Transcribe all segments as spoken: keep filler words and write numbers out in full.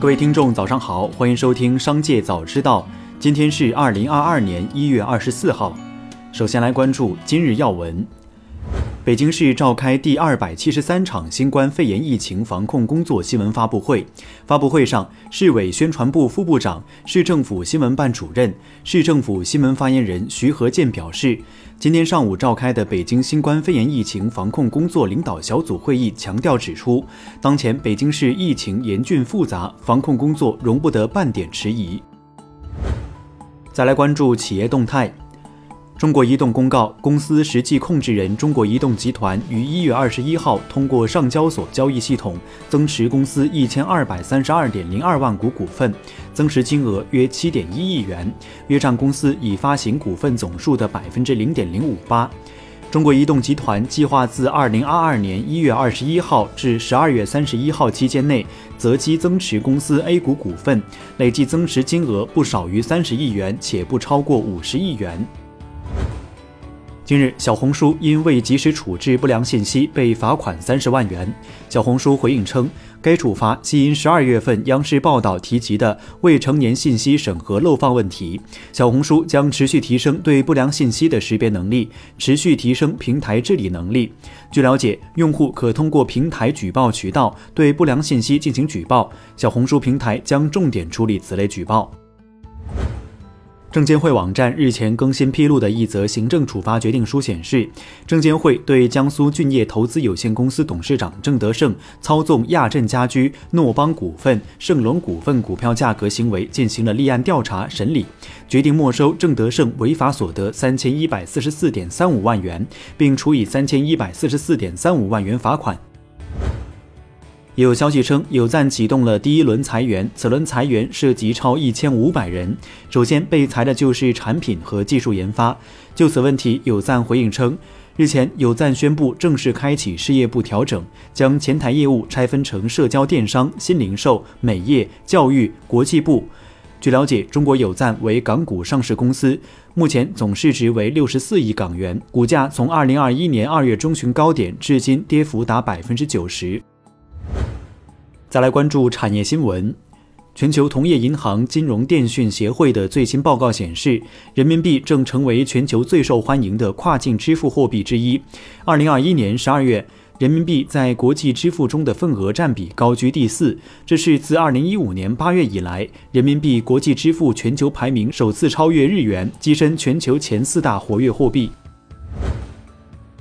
各位听众早上好，欢迎收听商界早知道。今天是二零二二年一月二十四号。首先来关注今日要闻。北京市召开第二百七十三场新冠肺炎疫情防控工作新闻发布会。发布会上，市委宣传部副部长、市政府新闻办主任、市政府新闻发言人徐和建表示，今天上午召开的北京新冠肺炎疫情防控工作领导小组会议强调指出，当前北京市疫情严峻复杂，防控工作容不得半点迟疑。再来关注企业动态。中国移动公告，公司实际控制人中国移动集团于一月二十一号通过上交所交易系统增持公司 一千二百三十二点零二万股股份，增持金额约 七点一亿元，约占公司已发行股份总数的 百分之零点零五八。中国移动集团计划自二零二二年一月二十一号至十二月三十一号期间内择机增持公司 A 股股份，累计增持金额不少于三十亿元，且不超过五十亿元。近日，小红书因未及时处置不良信息被罚款三十万元。小红书回应称，该处罚系因十二月份央视报道提及的未成年信息审核漏放问题。小红书将持续提升对不良信息的识别能力，持续提升平台治理能力。据了解，用户可通过平台举报渠道对不良信息进行举报，小红书平台将重点处理此类举报。证监会网站日前更新披露的一则行政处罚决定书显示，证监会对江苏俊业投资有限公司董事长郑德胜操纵亚振家居、诺邦股份、盛隆股份股票价格行为进行了立案调查审理，决定没收郑德胜违法所得 三千一百四十四点三五万元，并处以 三千一百四十四点三五万元罚款。也有消息称，有赞启动了第一轮裁员，此轮裁员涉及超一千五百人。首先被裁的就是产品和技术研发。就此问题，有赞回应称，日前有赞宣布正式开启事业部调整，将前台业务拆分成社交电商、新零售、美业、教育、国际部。据了解，中国有赞为港股上市公司，目前总市值为六十四亿港元，股价从二零二一年二月中旬高点至今跌幅达 百分之九十。再来关注产业新闻。全球同业银行金融电讯协会的最新报告显示，人民币正成为全球最受欢迎的跨境支付货币之一。二零二一年十二月，人民币在国际支付中的份额占比高居第四，这是自二零一五年八月以来，人民币国际支付全球排名首次超越日元，跻身全球前四大活跃货币。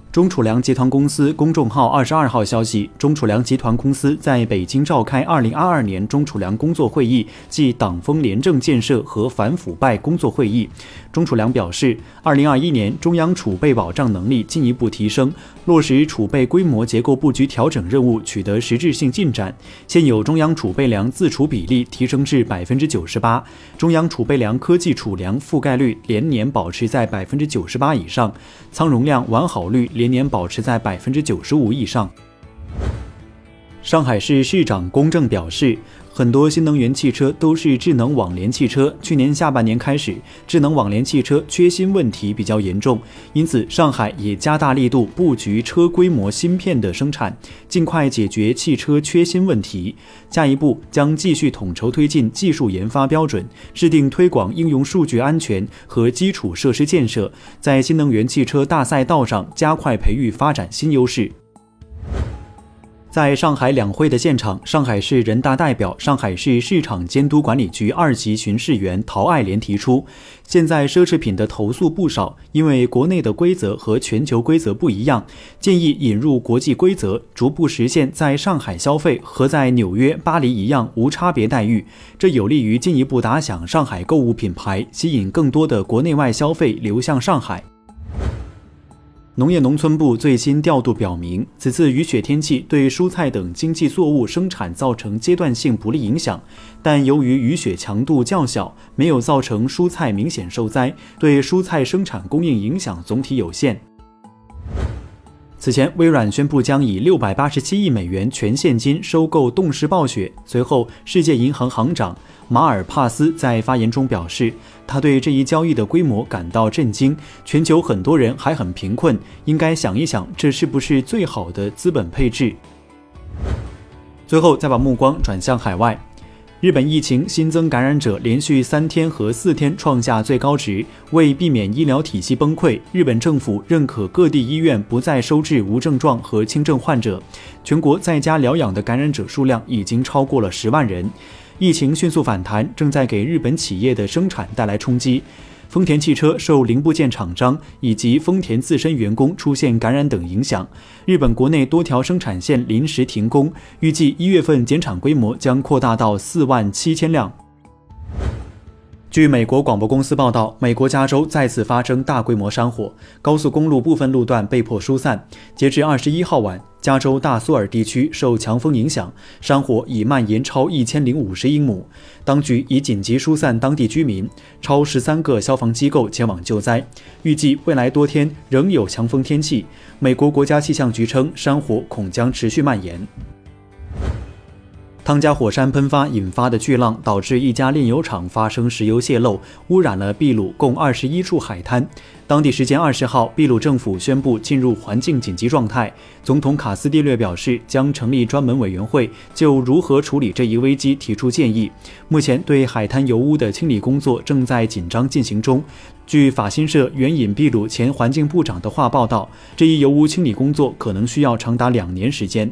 中储粮集团公司公众号二十二号消息，中储粮集团公司在北京召开二零二二年中储粮工作会议暨党风廉政建设和反腐败工作会议。中储粮表示，二零二一年中央储备保障能力进一步提升，落实储备规模结构布局调整任务取得实质性进展，现有中央储备粮自储比例提升至 百分之九十八， 中央储备粮科技储粮覆盖率连年保持在 百分之九十八 以上，仓容量完好率连年保持在 百分之九十五 以上。上海市市长龚正表示，很多新能源汽车都是智能网联汽车，去年下半年开始，智能网联汽车缺芯问题比较严重，因此上海也加大力度布局车规模芯片的生产，尽快解决汽车缺芯问题。下一步将继续统筹推进技术研发标准，制定推广应用数据安全和基础设施建设，在新能源汽车大赛道上加快培育发展新优势。在上海两会的现场，上海市人大代表、上海市市场监督管理局二级巡视员陶爱莲提出，现在奢侈品的投诉不少，因为国内的规则和全球规则不一样，建议引入国际规则，逐步实现在上海消费和在纽约、巴黎一样无差别待遇，这有利于进一步打响上海购物品牌，吸引更多的国内外消费流向上海。农业农村部最新调度表明，此次雨雪天气对蔬菜等经济作物生产造成阶段性不利影响，但由于雨雪强度较小，没有造成蔬菜明显受灾，对蔬菜生产供应影响总体有限。此前，微软宣布将以六百八十七亿美元全现金收购动视暴雪。随后，世界银行行长马尔帕斯在发言中表示，他对这一交易的规模感到震惊，全球很多人还很贫困，应该想一想这是不是最好的资本配置。最后，再把目光转向海外。日本疫情新增感染者连续三天和四天创下最高值，为避免医疗体系崩溃，日本政府认可各地医院不再收治无症状和轻症患者。全国在家疗养的感染者数量已经超过了十万人。疫情迅速反弹，正在给日本企业的生产带来冲击。丰田汽车受零部件厂商以及丰田自身员工出现感染等影响，日本国内多条生产线临时停工，预计一月份减产规模将扩大到四万七千辆。据美国广播公司报道，美国加州再次发生大规模山火，高速公路部分路段被迫疏散。截至二十一号晚，加州大苏尔地区受强风影响，山火已蔓延超一千零五十英亩，当局已紧急疏散当地居民，超十三个消防机构前往救灾。预计未来多天仍有强风天气，美国国家气象局称山火恐将持续蔓延。汤加火山喷发引发的巨浪导致一家炼油厂发生石油泄漏，污染了秘鲁共二十一处海滩。当地时间二十号，秘鲁政府宣布进入环境紧急状态。总统卡斯蒂略表示，将成立专门委员会，就如何处理这一危机提出建议。目前对海滩油污的清理工作正在紧张进行中。据法新社援引秘鲁前环境部长的话报道，这一油污清理工作可能需要长达两年时间。